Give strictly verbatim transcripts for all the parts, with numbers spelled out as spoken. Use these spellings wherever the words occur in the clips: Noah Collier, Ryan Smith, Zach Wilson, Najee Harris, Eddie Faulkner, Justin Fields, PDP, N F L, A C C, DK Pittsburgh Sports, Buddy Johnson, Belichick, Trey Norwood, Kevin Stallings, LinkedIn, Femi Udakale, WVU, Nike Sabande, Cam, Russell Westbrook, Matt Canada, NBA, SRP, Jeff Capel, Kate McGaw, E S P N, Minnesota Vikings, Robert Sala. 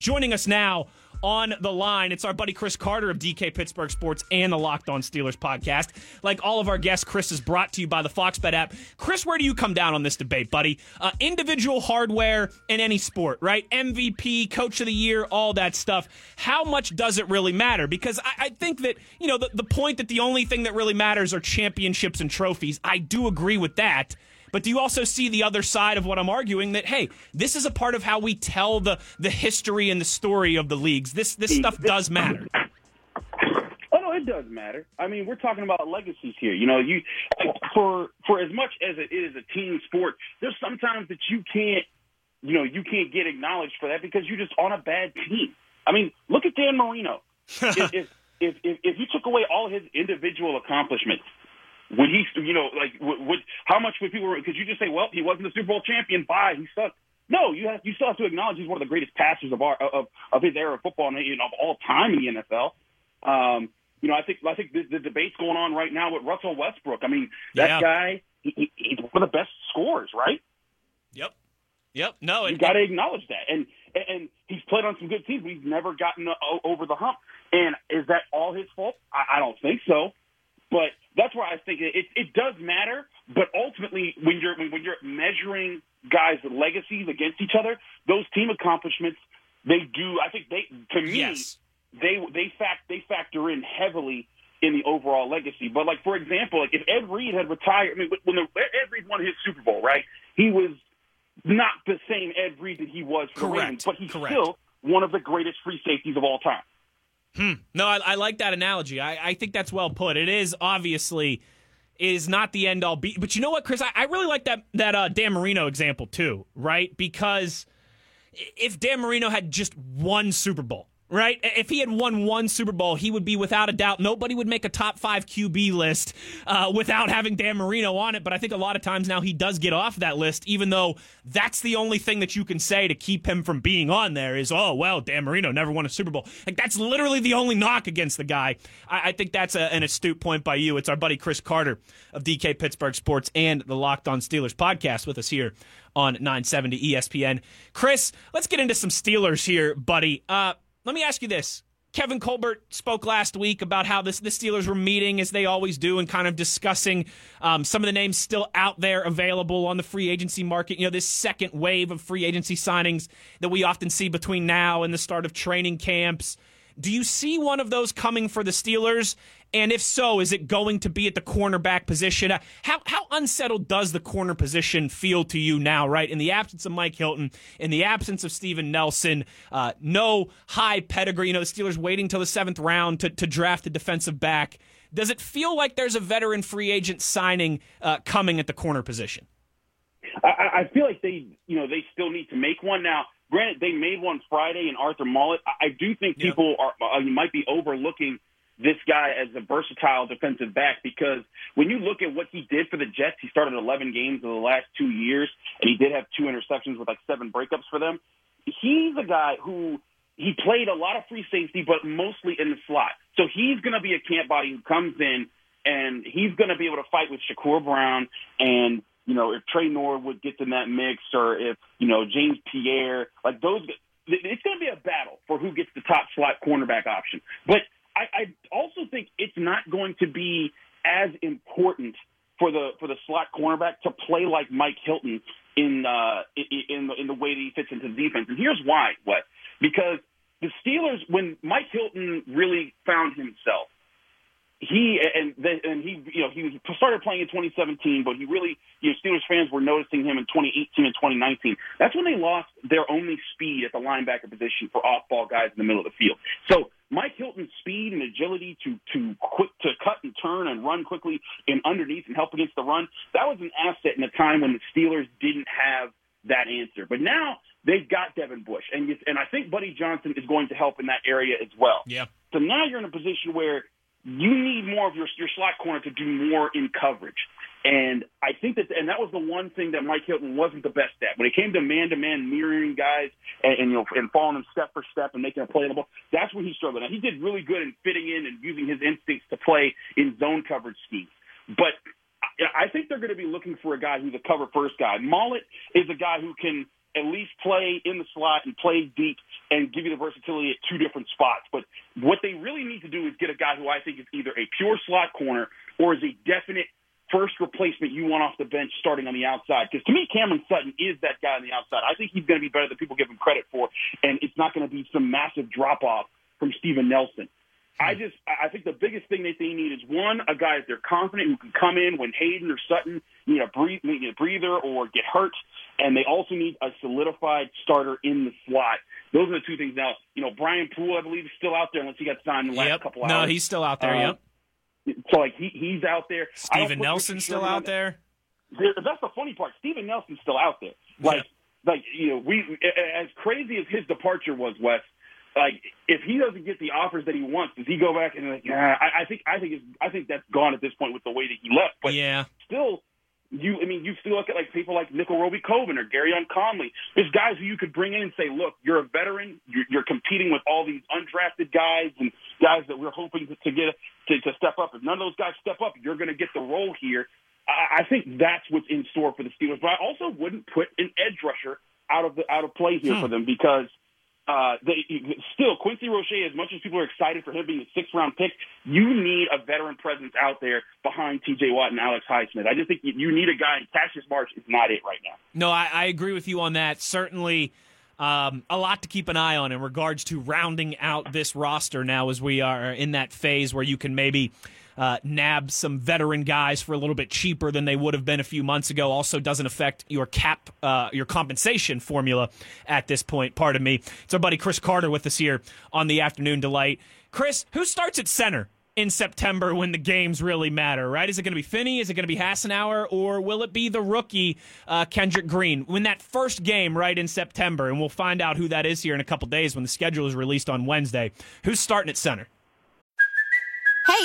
Joining us now on the line, it's our buddy Chris Carter of D K Pittsburgh Sports and the Locked On Steelers podcast. Like all of our guests, Chris is brought to you by the Fox Bet app. Chris, where do you come down on this debate, buddy? Uh, individual hardware in any sport, right? M V P, Coach of the Year, all that stuff. How much does it really matter? Because I, I think that, you know, the, the point that the only thing that really matters are championships and trophies. I do agree with that. But do you also see the other side of what I'm arguing that, hey, this is a part of how we tell the, the history and the story of the leagues? This this stuff does matter. Oh, no, it does matter. I mean, we're talking about legacies here. You know, you for for as much as it is a team sport, there's sometimes that you can't, you know, you can't get acknowledged for that because you're just on a bad team. I mean, look at Dan Marino. if, if, if, if, if you took away all his individual accomplishments, would he, you know, like, would, would how much would people, could you just say, well, he wasn't the Super Bowl champion, bye, he sucked? No, you have, you still have to acknowledge he's one of the greatest passers of our, of, of his era of football and, you know, of all time in the N F L. Um, you know, I think I think the, the debate's going on right now with Russell Westbrook. I mean, that yeah. guy, he, he's one of the best scorers, right? Yep. Yep. No, you got to acknowledge that, and and he's played on some good teams, but he's never gotten over the hump. And is that all his fault? I, I don't think so. But that's where I think it, it, it does matter. But ultimately, when you're when you're measuring guys' legacies against each other, those team accomplishments, they do. I think they, to me, yes. they they fact they factor in heavily in the overall legacy. But like for example, like if Ed Reed had retired, I mean, when the, Ed Reed won his Super Bowl, right? He was not the same Ed Reed that he was for the Ravens, but he's Correct. still one of the greatest free safeties of all time. Hmm. No, I, I like that analogy. I, I think that's well put. It is obviously is not the end all be. But you know what, Chris? I, I really like that that uh, Dan Marino example too, right? Because if Dan Marino had just one Super Bowl, right? If he had won one Super Bowl, he would be without a doubt. Nobody would make a top five Q B list uh, without having Dan Marino on it. But I think a lot of times now he does get off that list, even though that's the only thing that you can say to keep him from being on there is, oh, well, Dan Marino never won a Super Bowl. Like, that's literally the only knock against the guy. I, I think that's a, an astute point by you. It's our buddy Chris Carter of D K Pittsburgh Sports and the Locked On Steelers podcast with us here on nine seventy E S P N. Chris, let's get into some Steelers here, buddy. Uh, Let me ask you this. Kevin Colbert spoke last week about how this, the Steelers were meeting, as they always do, and kind of discussing um, some of the names still out there available on the free agency market. You know, this second wave of free agency signings that we often see between now and the start of training camps. Do you see one of those coming for the Steelers? And if so, is it going to be at the cornerback position? How how unsettled does the corner position feel to you now, right? In the absence of Mike Hilton, in the absence of Steven Nelson, uh, no high pedigree. You know, the Steelers waiting till the seventh round to, to draft a defensive back. Does it feel like there's a veteran free agent signing uh, coming at the corner position? I, I feel like they, you know, they still need to make one now. Granted, they made one Friday in Arthur Mallett. I, I do think people yeah. are uh, might be overlooking this guy as a versatile defensive back, because when you look at what he did for the Jets, he started eleven games in the last two years, and he did have two interceptions with like seven breakups for them. He's a guy who he played a lot of free safety, but mostly in the slot. So he's going to be a camp body who comes in, and he's going to be able to fight with Shakur Brown. And, you know, if Trey Norwood gets in that mix, or if, you know, James Pierre, like those, it's going to be a battle for who gets the top slot cornerback option. But I, I also think it's not going to be as important for the for the slot cornerback to play like Mike Hilton in uh, in, the, in the way that he fits into the defense. And here's why, what? Because the Steelers, when Mike Hilton really found himself, he and and he you know he started playing in twenty seventeen, but he really you know Steelers fans were noticing him in twenty eighteen and twenty nineteen. That's when they lost their only speed at the linebacker position for off-ball guys in the middle of the field. So Mike Hilton's speed and agility to to quick to cut and turn and run quickly and underneath and help against the run, that was an asset in a time when the Steelers didn't have that answer. But now They've got Devin Bush, and and I think Buddy Johnson is going to help in that area as well. Yeah. So now you're in a position where you need more of your, your slot corner to do more in coverage. And I think that and that was the one thing that Mike Hilton wasn't the best at. When it came to man-to-man mirroring guys and, and you know and following them step for step and making a play on the ball, that's where he struggled. Now, he did really good in fitting in and using his instincts to play in zone coverage schemes. But I think they're going to be looking for a guy who's a cover-first guy. Mallett is a guy who can at least play in the slot and play deep and give you the versatility at two different spots. But what they really need to do is get a guy who I think is either a pure slot corner or is a definite first replacement you want off the bench starting on the outside. Because to me, Cameron Sutton is that guy on the outside. I think he's going to be better than people give him credit for, and it's not going to be some massive drop-off from Steven Nelson. I just I think the biggest thing that they need is, one, a guy that they're confident who can come in when Hayden or Sutton need a, breathe, need a breather or get hurt, and they also need a solidified starter in the slot. Those are the two things. Now, you know, Brian Poole, I believe, is still out there unless he got signed in the last yep. couple hours. No, he's still out there, uh, yep. So, like, he, he's out there. Steven Nelson's still out there. there. That's the funny part. Steven Nelson's still out there. Like, yep. like you know, we as crazy as his departure was, Wes, like, if he doesn't get the offers that he wants, does he go back and like? Nah, I, I think I think it's, I think that's gone at this point with the way that he left. But yeah. still, you I mean, you still look at like people like Nickel Roby Coven or Garyon Conley. There's guys who you could bring in and say, look, you're a veteran. You're, you're competing with all these undrafted guys and guys that we're hoping to, to get to, to step up. If none of those guys step up, you're going to get the role here. I, I think that's what's in store for the Steelers. But I also wouldn't put an edge rusher out of the out of play here hmm. for them because. Uh, they, still, Quincy Roche, as much as people are excited for him being a sixth-round pick, you need a veteran presence out there behind T J Watt and Alex Highsmith. I just think you need a guy, and Cassius Marsh is not it right now. No, I, I agree with you on that. Certainly um, a lot to keep an eye on in regards to rounding out this roster now as we are in that phase where you can maybe uh, nab some veteran guys for a little bit cheaper than they would have been a few months ago. Also doesn't affect your cap, uh, your compensation formula at this point. Pardon me. It's our buddy Chris Carter with us here on the Afternoon Delight. Chris, who starts at center in September when the games really matter, right? Is it going to be Finney? Is it going to be Hassanauer? Or will it be the rookie uh, Kendrick Green when that first game right in September? And we'll find out who that is here in a couple days when the schedule is released on Wednesday. Who's starting at center? Hey,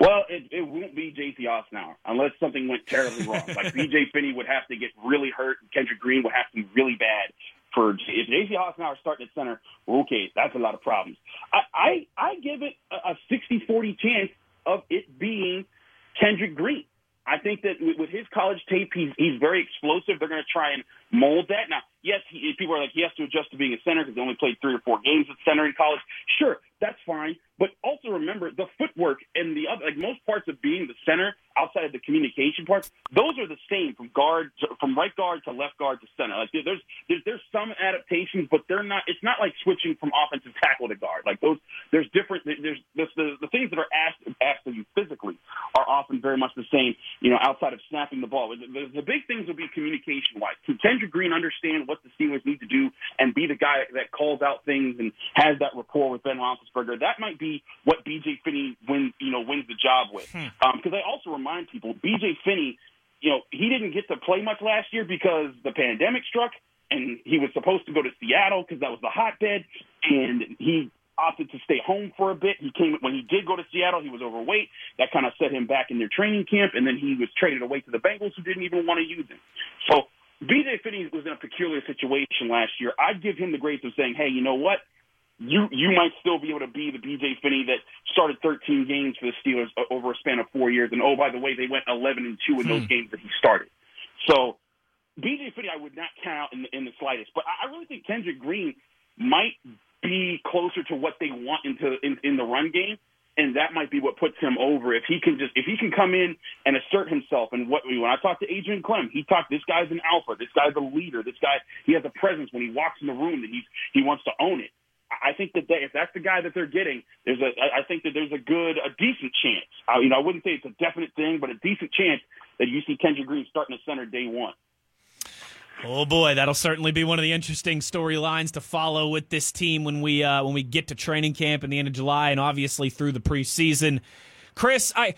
Well, it, it won't be J C. Osnauer unless something went terribly wrong. Like, B J. Finney would have to get really hurt, and Kendrick Green would have to be really bad. For if J C. Osnauer starting at center, okay, that's a lot of problems. I, I, I give it a, a sixty forty chance of it being Kendrick Green. I think that with, with his college tape, he's, he's very explosive. They're going to try and mold that. Now, yes, he, people are like, he has to adjust to being a center because he only played three or four games at center in college. Sure, that's fine. But also remember the footwork and the other, like most parts of being the center outside of the communication parts, those are the same from guard, to, from right guard to left guard to center. Like there's, there's, there's some adaptations, but they're not, it's not like switching from offensive tackle to guard. Like those, there's different, there's, there's the, the things that are asked, asked of you physically are often very much the same, you know, outside of snapping the ball. The, the, the big things will be communication wise. Can Kendrick Green understand what the Steelers need to do and be the guy that calls out things and has that rapport with Ben Roethlisberger? That might be what B J. Finney wins, you know, wins the job with. Because um, I also remind people, B J. Finney, you know, he didn't get to play much last year because the pandemic struck, and he was supposed to go to Seattle because that was the hotbed, and he opted to stay home for a bit. He came when he did go to Seattle, he was overweight. That kind of set him back in their training camp, and then he was traded away to the Bengals, who didn't even want to use him. So B J. Finney was in a peculiar situation last year. I'd give him the grace of saying, hey, you know what? You you might still be able to be the B J. Finney that started thirteen games for the Steelers over a span of four years. And, oh, by the way, they went eleven and two in those hmm. games that he started. So B J. Finney I would not count in the, in the slightest. But I really think Kendrick Green might be closer to what they want into in, in the run game. And that might be what puts him over. If he can just, if he can come in and assert himself. And what when I talked to Adrian Clem, he talked. This guy's an alpha. This guy's a leader. This guy, he has a presence when he walks in the room that he he wants to own it. I think that they, if that's the guy that they're getting, there's a. I think that there's a good, a decent chance. I, you know, I wouldn't say it's a definite thing, but a decent chance that you see Kendrick Green starting the center day one. Oh boy, that'll certainly be one of the interesting storylines to follow with this team when we uh, when we get to training camp in the end of July, and obviously through the preseason. Chris, I,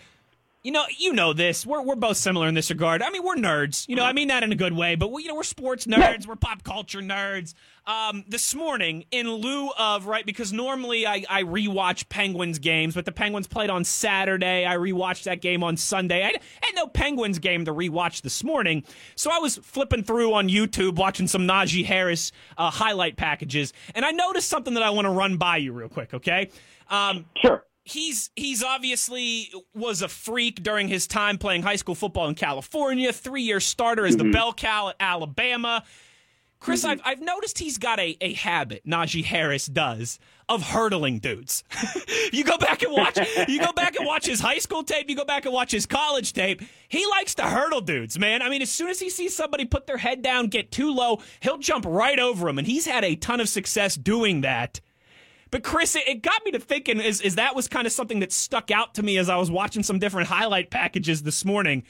you know, you know this. We're we're both similar in this regard. I mean, we're nerds. You know, I mean that in a good way, but we, you know, we're sports nerds. We're pop culture nerds. Um, this morning, in lieu of right, because normally I, I rewatch Penguins games, but the Penguins played on Saturday. I rewatched that game on Sunday. I had no Penguins game to rewatch this morning, so I was flipping through on YouTube watching some Najee Harris uh, highlight packages, and I noticed something that I want to run by you real quick. Okay, um, sure. He's he's obviously was a freak during his time playing high school football in California. Three-year starter as mm-hmm. the bell cow at Alabama. Chris, I've, I've noticed he's got a, a habit, Najee Harris does, of hurdling dudes. You go back and watch you go back and watch his high school tape, you go back and watch his college tape. He likes to hurdle dudes, man. I mean, as soon as he sees somebody put their head down, get too low, he'll jump right over him, and he's had a ton of success doing that. But, Chris, it, it got me to thinking, is, is that was kind of something that stuck out to me as I was watching some different highlight packages this morning.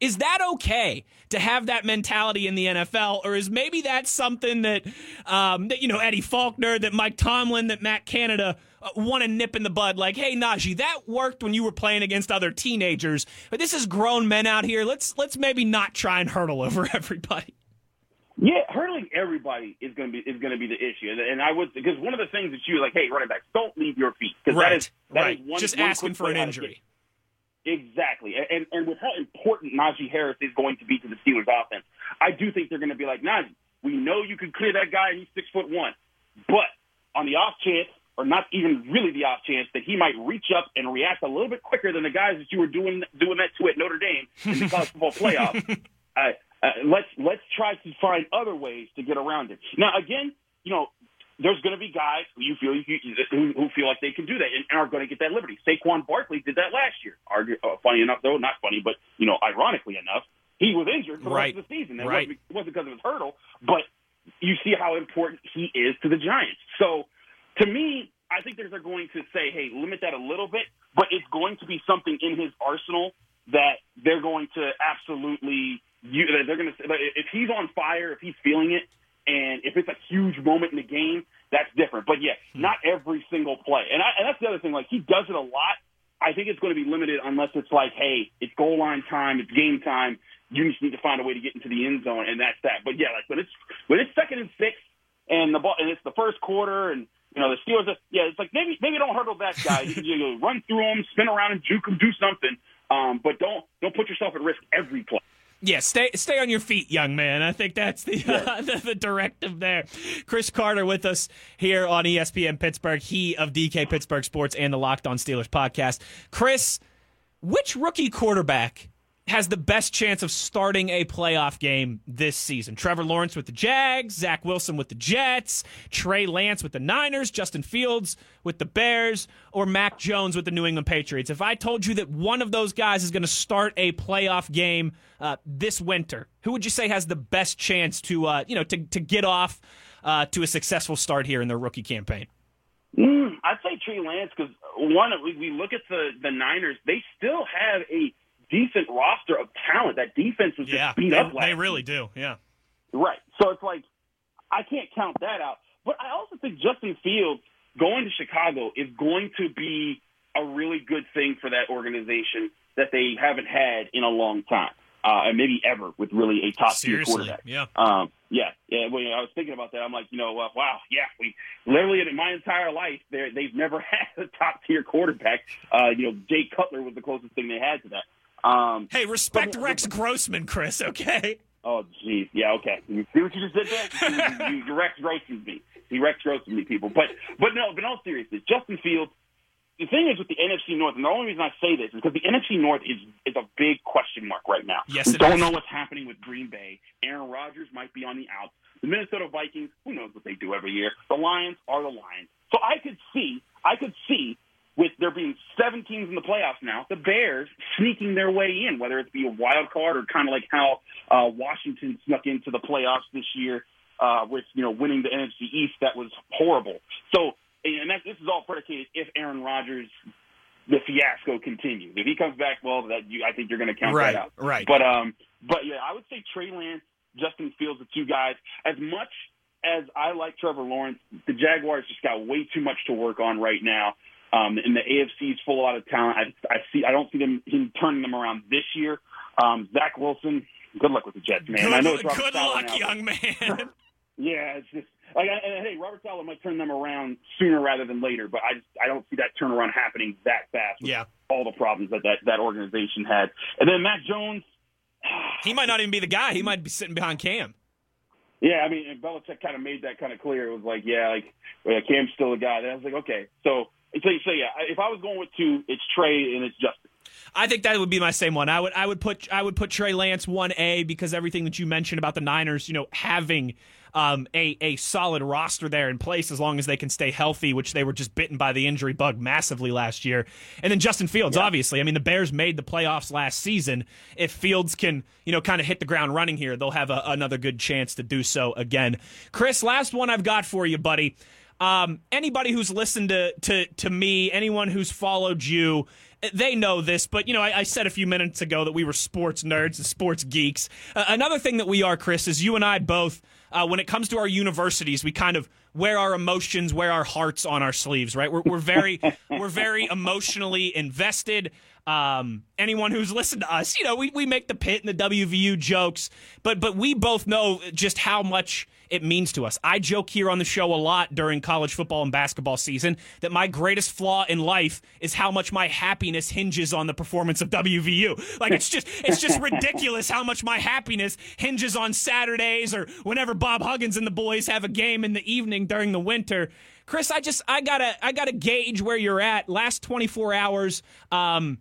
Is that okay to have that mentality in the N F L, or is maybe that's something that, um, that you know, Eddie Faulkner, that Mike Tomlin, that Matt Canada uh, want to nip in the bud? Like, hey, Najee, that worked when you were playing against other teenagers, but this is grown men out here. Let's let's maybe not try and hurdle over everybody. Yeah, hurdling everybody is going to be is going to be the issue, and I would because one of the things that you like, hey, running backs, don't leave your feet because right, that is that right. is one just one asking for an injury. Exactly, and and with how important Najee Harris is going to be to the Steelers' offense, I do think they're going to be like, Najee, we know you can clear that guy, and he's six foot one, but on the off chance, or not even really the off chance, that he might reach up and react a little bit quicker than the guys that you were doing doing that to at Notre Dame in the college football playoffs, uh, uh, let's let's try to find other ways to get around it. Now, again, you know, there's going to be guys who you feel who, who feel like they can do that and are going to get that liberty. Saquon Barkley did that last year. Argu- uh, funny enough, though, not funny, but you know, ironically enough, he was injured for right. the rest of the season. It right. wasn't, wasn't because of his hurdle, but you see how important he is to the Giants. So, to me, I think they're going to say, "Hey, limit that a little bit," but it's going to be something in his arsenal that they're going to absolutely. You, they're going to if he's on fire, if he's feeling it. And if it's a huge moment in the game, that's different. But, yeah, not every single play. And, I, and that's the other thing. Like, he does it a lot. I think it's going to be limited unless it's like, hey, it's goal line time, it's game time. You just need to find a way to get into the end zone, and that's that. But, yeah, like when it's when it's second and six and the ball, and it's the first quarter and, you know, the Steelers are, yeah, it's like maybe maybe don't hurdle that guy. You can you run through him, spin around and juke him, do something. Um, but don't don't put yourself at risk every play. Yeah, stay stay on your feet, young man. I think that's the, uh, the the directive there. Chris Carter with us here on E S P N Pittsburgh, he of D K Pittsburgh Sports and the Locked On Steelers podcast. Chris, which rookie quarterback has the best chance of starting a playoff game this season? Trevor Lawrence with the Jags, Zach Wilson with the Jets, Trey Lance with the Niners, Justin Fields with the Bears, or Mac Jones with the New England Patriots? If I told you that one of those guys is going to start a playoff game uh, this winter, who would you say has the best chance to uh, you know to, to get off uh, to a successful start here in their rookie campaign? Mm, I'd say Trey Lance because, one, we, we look at the, the Niners, they still have a decent roster of talent. That defense was just yeah, beat they, up last they really do, yeah. Right. So it's like, I can't count that out. But I also think Justin Fields going to Chicago is going to be a really good thing for that organization that they haven't had in a long time, uh, and maybe ever with really a top-tier quarterback. Yeah. Um, yeah. Yeah. Well, you know, I was thinking about that. I'm like, you know, uh, wow, yeah. We literally in my entire life, they've never had a top-tier quarterback. Uh, you know, Jay Cutler was the closest thing they had to that. Um, hey, respect but, Rex Grossman, Chris, okay? Oh, geez. Yeah, okay. You see what you just did there? you you Rex roasted me. He Rex roasted me, people. But but no, but in all seriousness, Justin Fields, the thing is with the N F C North, and the only reason I say this is because the N F C North is, is a big question mark right now. Yes, it is. We don't know what's happening with Green Bay. Aaron Rodgers might be on the outs. The Minnesota Vikings, who knows what they do every year. The Lions are the Lions. So I could see, I could see, with there being seven teams in the playoffs now, the Bears sneaking their way in, whether it be a wild card or kind of like how uh, Washington snuck into the playoffs this year uh, with, you know, winning the N F C East. That was horrible. So, and that, this is all predicated if Aaron Rodgers, the fiasco, continues. If he comes back, well, that you, I think you're going to count right, that out. Right. But um, but yeah, I would say Trey Lance, Justin Fields, the two guys. As much as I like Trevor Lawrence, the Jaguars just got way too much to work on right now. Um, and the A F C is full out of talent. I, I see. I don't see them him turning them around this year. Um, Zach Wilson, good luck with the Jets, man. Good, I know it's Robert good Sala luck, now, young man. Yeah, it's just like, I, and, hey, Robert Sala might turn them around sooner rather than later, but I just, I don't see that turnaround happening that fast. With yeah, all the problems that, that that organization had, and then Matt Jones. He might not even be the guy. He might be sitting behind Cam. Yeah, I mean, and Belichick kind of made that kind of clear. It was like, yeah, like yeah, Cam's still the guy. And I was like, okay, so. So, so, yeah, if I was going with two, it's Trey and it's Justin. I think that would be my same one. I would I would put I would put Trey Lance one A because everything that you mentioned about the Niners, you know, having um, a, a solid roster there in place as long as they can stay healthy, which they were just bitten by the injury bug massively last year. And then Justin Fields, yeah. Obviously. I mean, the Bears made the playoffs last season. If Fields can, you know, kind of hit the ground running here, they'll have a, another good chance to do so again. Chris, last one I've got for you, buddy. Um, anybody who's listened to, to, to me, anyone who's followed you, they know this, but, you know, I, I said a few minutes ago that we were sports nerds and sports geeks. Uh, another thing that we are, Chris, is you and I both, uh, when it comes to our universities, we kind of wear our emotions, wear our hearts on our sleeves, right? We're, we're very we're very emotionally invested. Um, anyone who's listened to us, you know, we, we make the Pitt and the W V U jokes, but but we both know just how much it means to us. I joke here on the show a lot during college football and basketball season that my greatest flaw in life is how much my happiness hinges on the performance of W V U. Like, it's just it's just ridiculous how much my happiness hinges on Saturdays or whenever Bob Huggins and the boys have a game in the evening during the winter. Chris, I just I gotta I gotta gauge where you're at. Last twenty-four hours, um,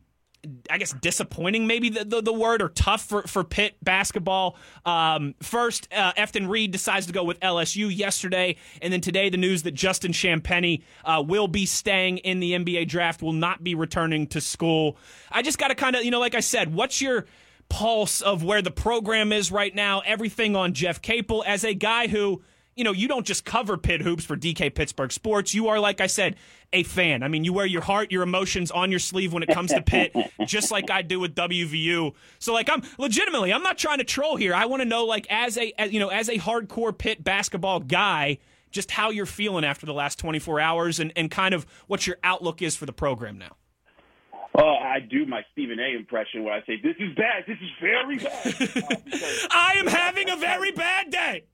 I guess disappointing, maybe the, the, the word, or tough for, for Pitt basketball. Um, first, uh, Efton Reed decides to go with L S U yesterday, and then today the news that Justin Champagny uh, will be staying in the N B A draft, will not be returning to school. I just got to kind of, you know, like I said, what's your pulse of where the program is right now, everything on Jeff Capel as a guy who, you know, you don't just cover Pitt hoops for D K Pittsburgh Sports. You are, like I said, a fan. I mean, you wear your heart, your emotions on your sleeve when it comes to Pitt, just like I do with W V U. So, like, I'm legitimately, I'm not trying to troll here. I want to know, like, as a, as, you know, as a hardcore Pitt basketball guy, just how you're feeling after the last twenty-four hours and, and kind of what your outlook is for the program now. Oh, I do my Stephen A. impression when I say, this is bad. This is very bad. Uh, because- I am having a very bad day.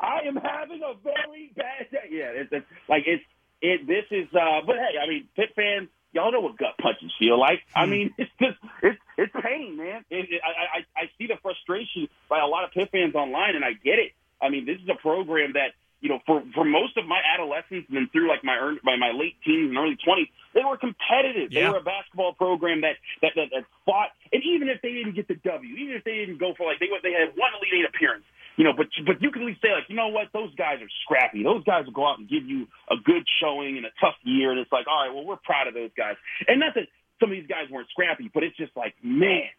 I am having a very bad day. Yeah, it's, it's like it's it. This is, uh, but hey, I mean, Pitt fans, y'all know what gut punches feel like. I mean, it's just it's it's pain, man. It, it, I, I I see the frustration by a lot of Pitt fans online, and I get it. I mean, this is a program that, you know, for, for most of my adolescence and through like my early, by my late teens and early twenties, they were competitive. Yeah. They were a basketball program that that, that that fought, and even if they didn't get the W, even if they didn't go for like they they had one Elite Eight appearance. You know, but but you can at least say, like, you know what, those guys are scrappy. Those guys will go out and give you a good showing in a tough year, and it's like, all right, well, we're proud of those guys. And not that some of these guys weren't scrappy, but it's just like, man,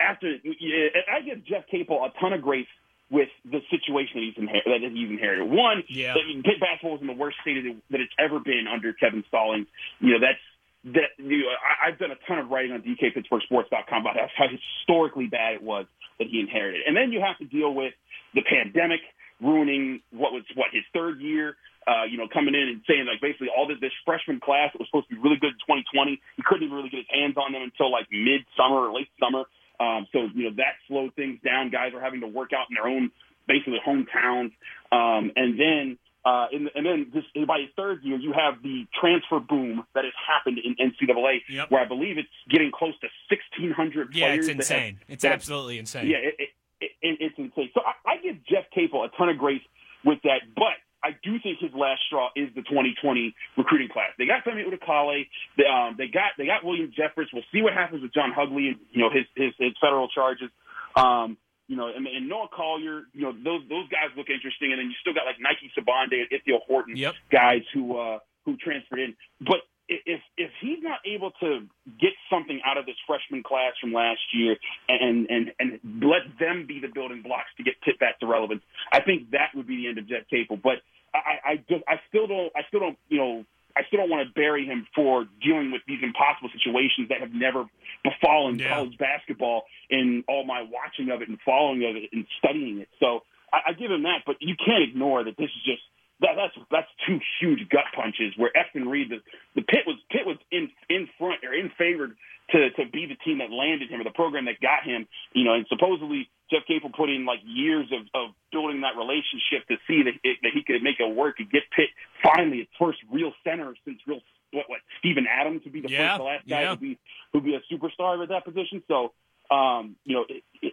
after – I give Jeff Capel a ton of grace with the situation that he's, inher- that he's inherited. One, yeah. I mean, Pitt basketball was in the worst state of the, that it's ever been under Kevin Stallings. You know, that's – That you know, I, I've done a ton of writing on D K Pittsburgh Sports dot com about how historically bad it was that he inherited. And then you have to deal with the pandemic ruining what was, what, his third year, uh, you know, coming in and saying, like, basically all this, this freshman class that was supposed to be really good in twenty twenty, he couldn't even really get his hands on them until, like, mid-summer or late summer. Um, so, you know, that slowed things down. Guys are having to work out in their own, basically, hometowns. Um, and then... Uh, and, and then this, by his third year, you have the transfer boom that has happened in N C double A, yep. where I believe it's getting close to sixteen hundred players. Yeah, it's insane. Have, it's absolutely have, insane. Yeah, it, it, it, in its mistake. So I, I give Jeff Capel a ton of grace with that, but I do think his last straw is the twenty twenty recruiting class. They got Femi Udakale. They, um, they got they got William Jeffress. We'll see what happens with John Hugley and you know his his, his federal charges. Um, you know, and, and Noah Collier. You know, those those guys look interesting. And then you still got like Nike Sabande and Ithiel Horton yep. guys who uh, who transferred in. But if if he's not able to get something out of this freshman class from last year and and and let them be the building blocks to get tipped back to relevance, I think that would be the end of Jeff Capel. But I, I, just, I still don't, I still don't, you know, I still don't want to bury him for dealing with these impossible situations that have never befallen yeah. college basketball in all my watching of it and following of it and studying it. So I, I give him that, but you can't ignore that this is just that, that's that's two huge gut punches. Where Efton Reed, the, the Pitt was Pitt was in in front or in favor to to be the team that landed him or the program that got him, you know, and supposedly Jeff Capel put in like years of, of building that relationship to see that, it, that he could make it work and get Pitt finally its first real center since real what, what Steven Adams would be the yeah, first the last guy yeah. who'd be who'd be a superstar at that position. So um, you know, it, it,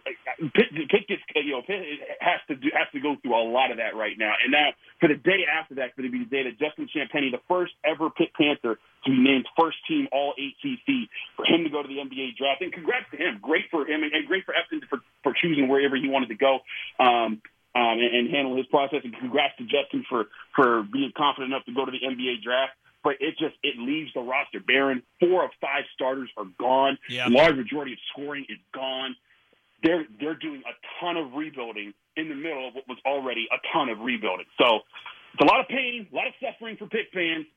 Pitt, Pitt gets you know Pitt has to do, has to go through a lot of that right now. And now for the day after that, going to be the day that Justin Champagny, the first ever Pitt Panther to be named first team all A C C, for him to go to the N B A draft. And congrats to him. Great for him and great for Efton for, for choosing wherever he wanted to go um, um, and, and handle his process. And congrats to Justin for, for being confident enough to go to the N B A draft. But it just it leaves the roster barren. Four of five starters are gone. Yeah. The large majority of scoring is gone. They're they're doing a ton of rebuilding in the middle of what was already a ton of rebuilding. So it's a lot of pain, a lot of suffering for Pitt fans,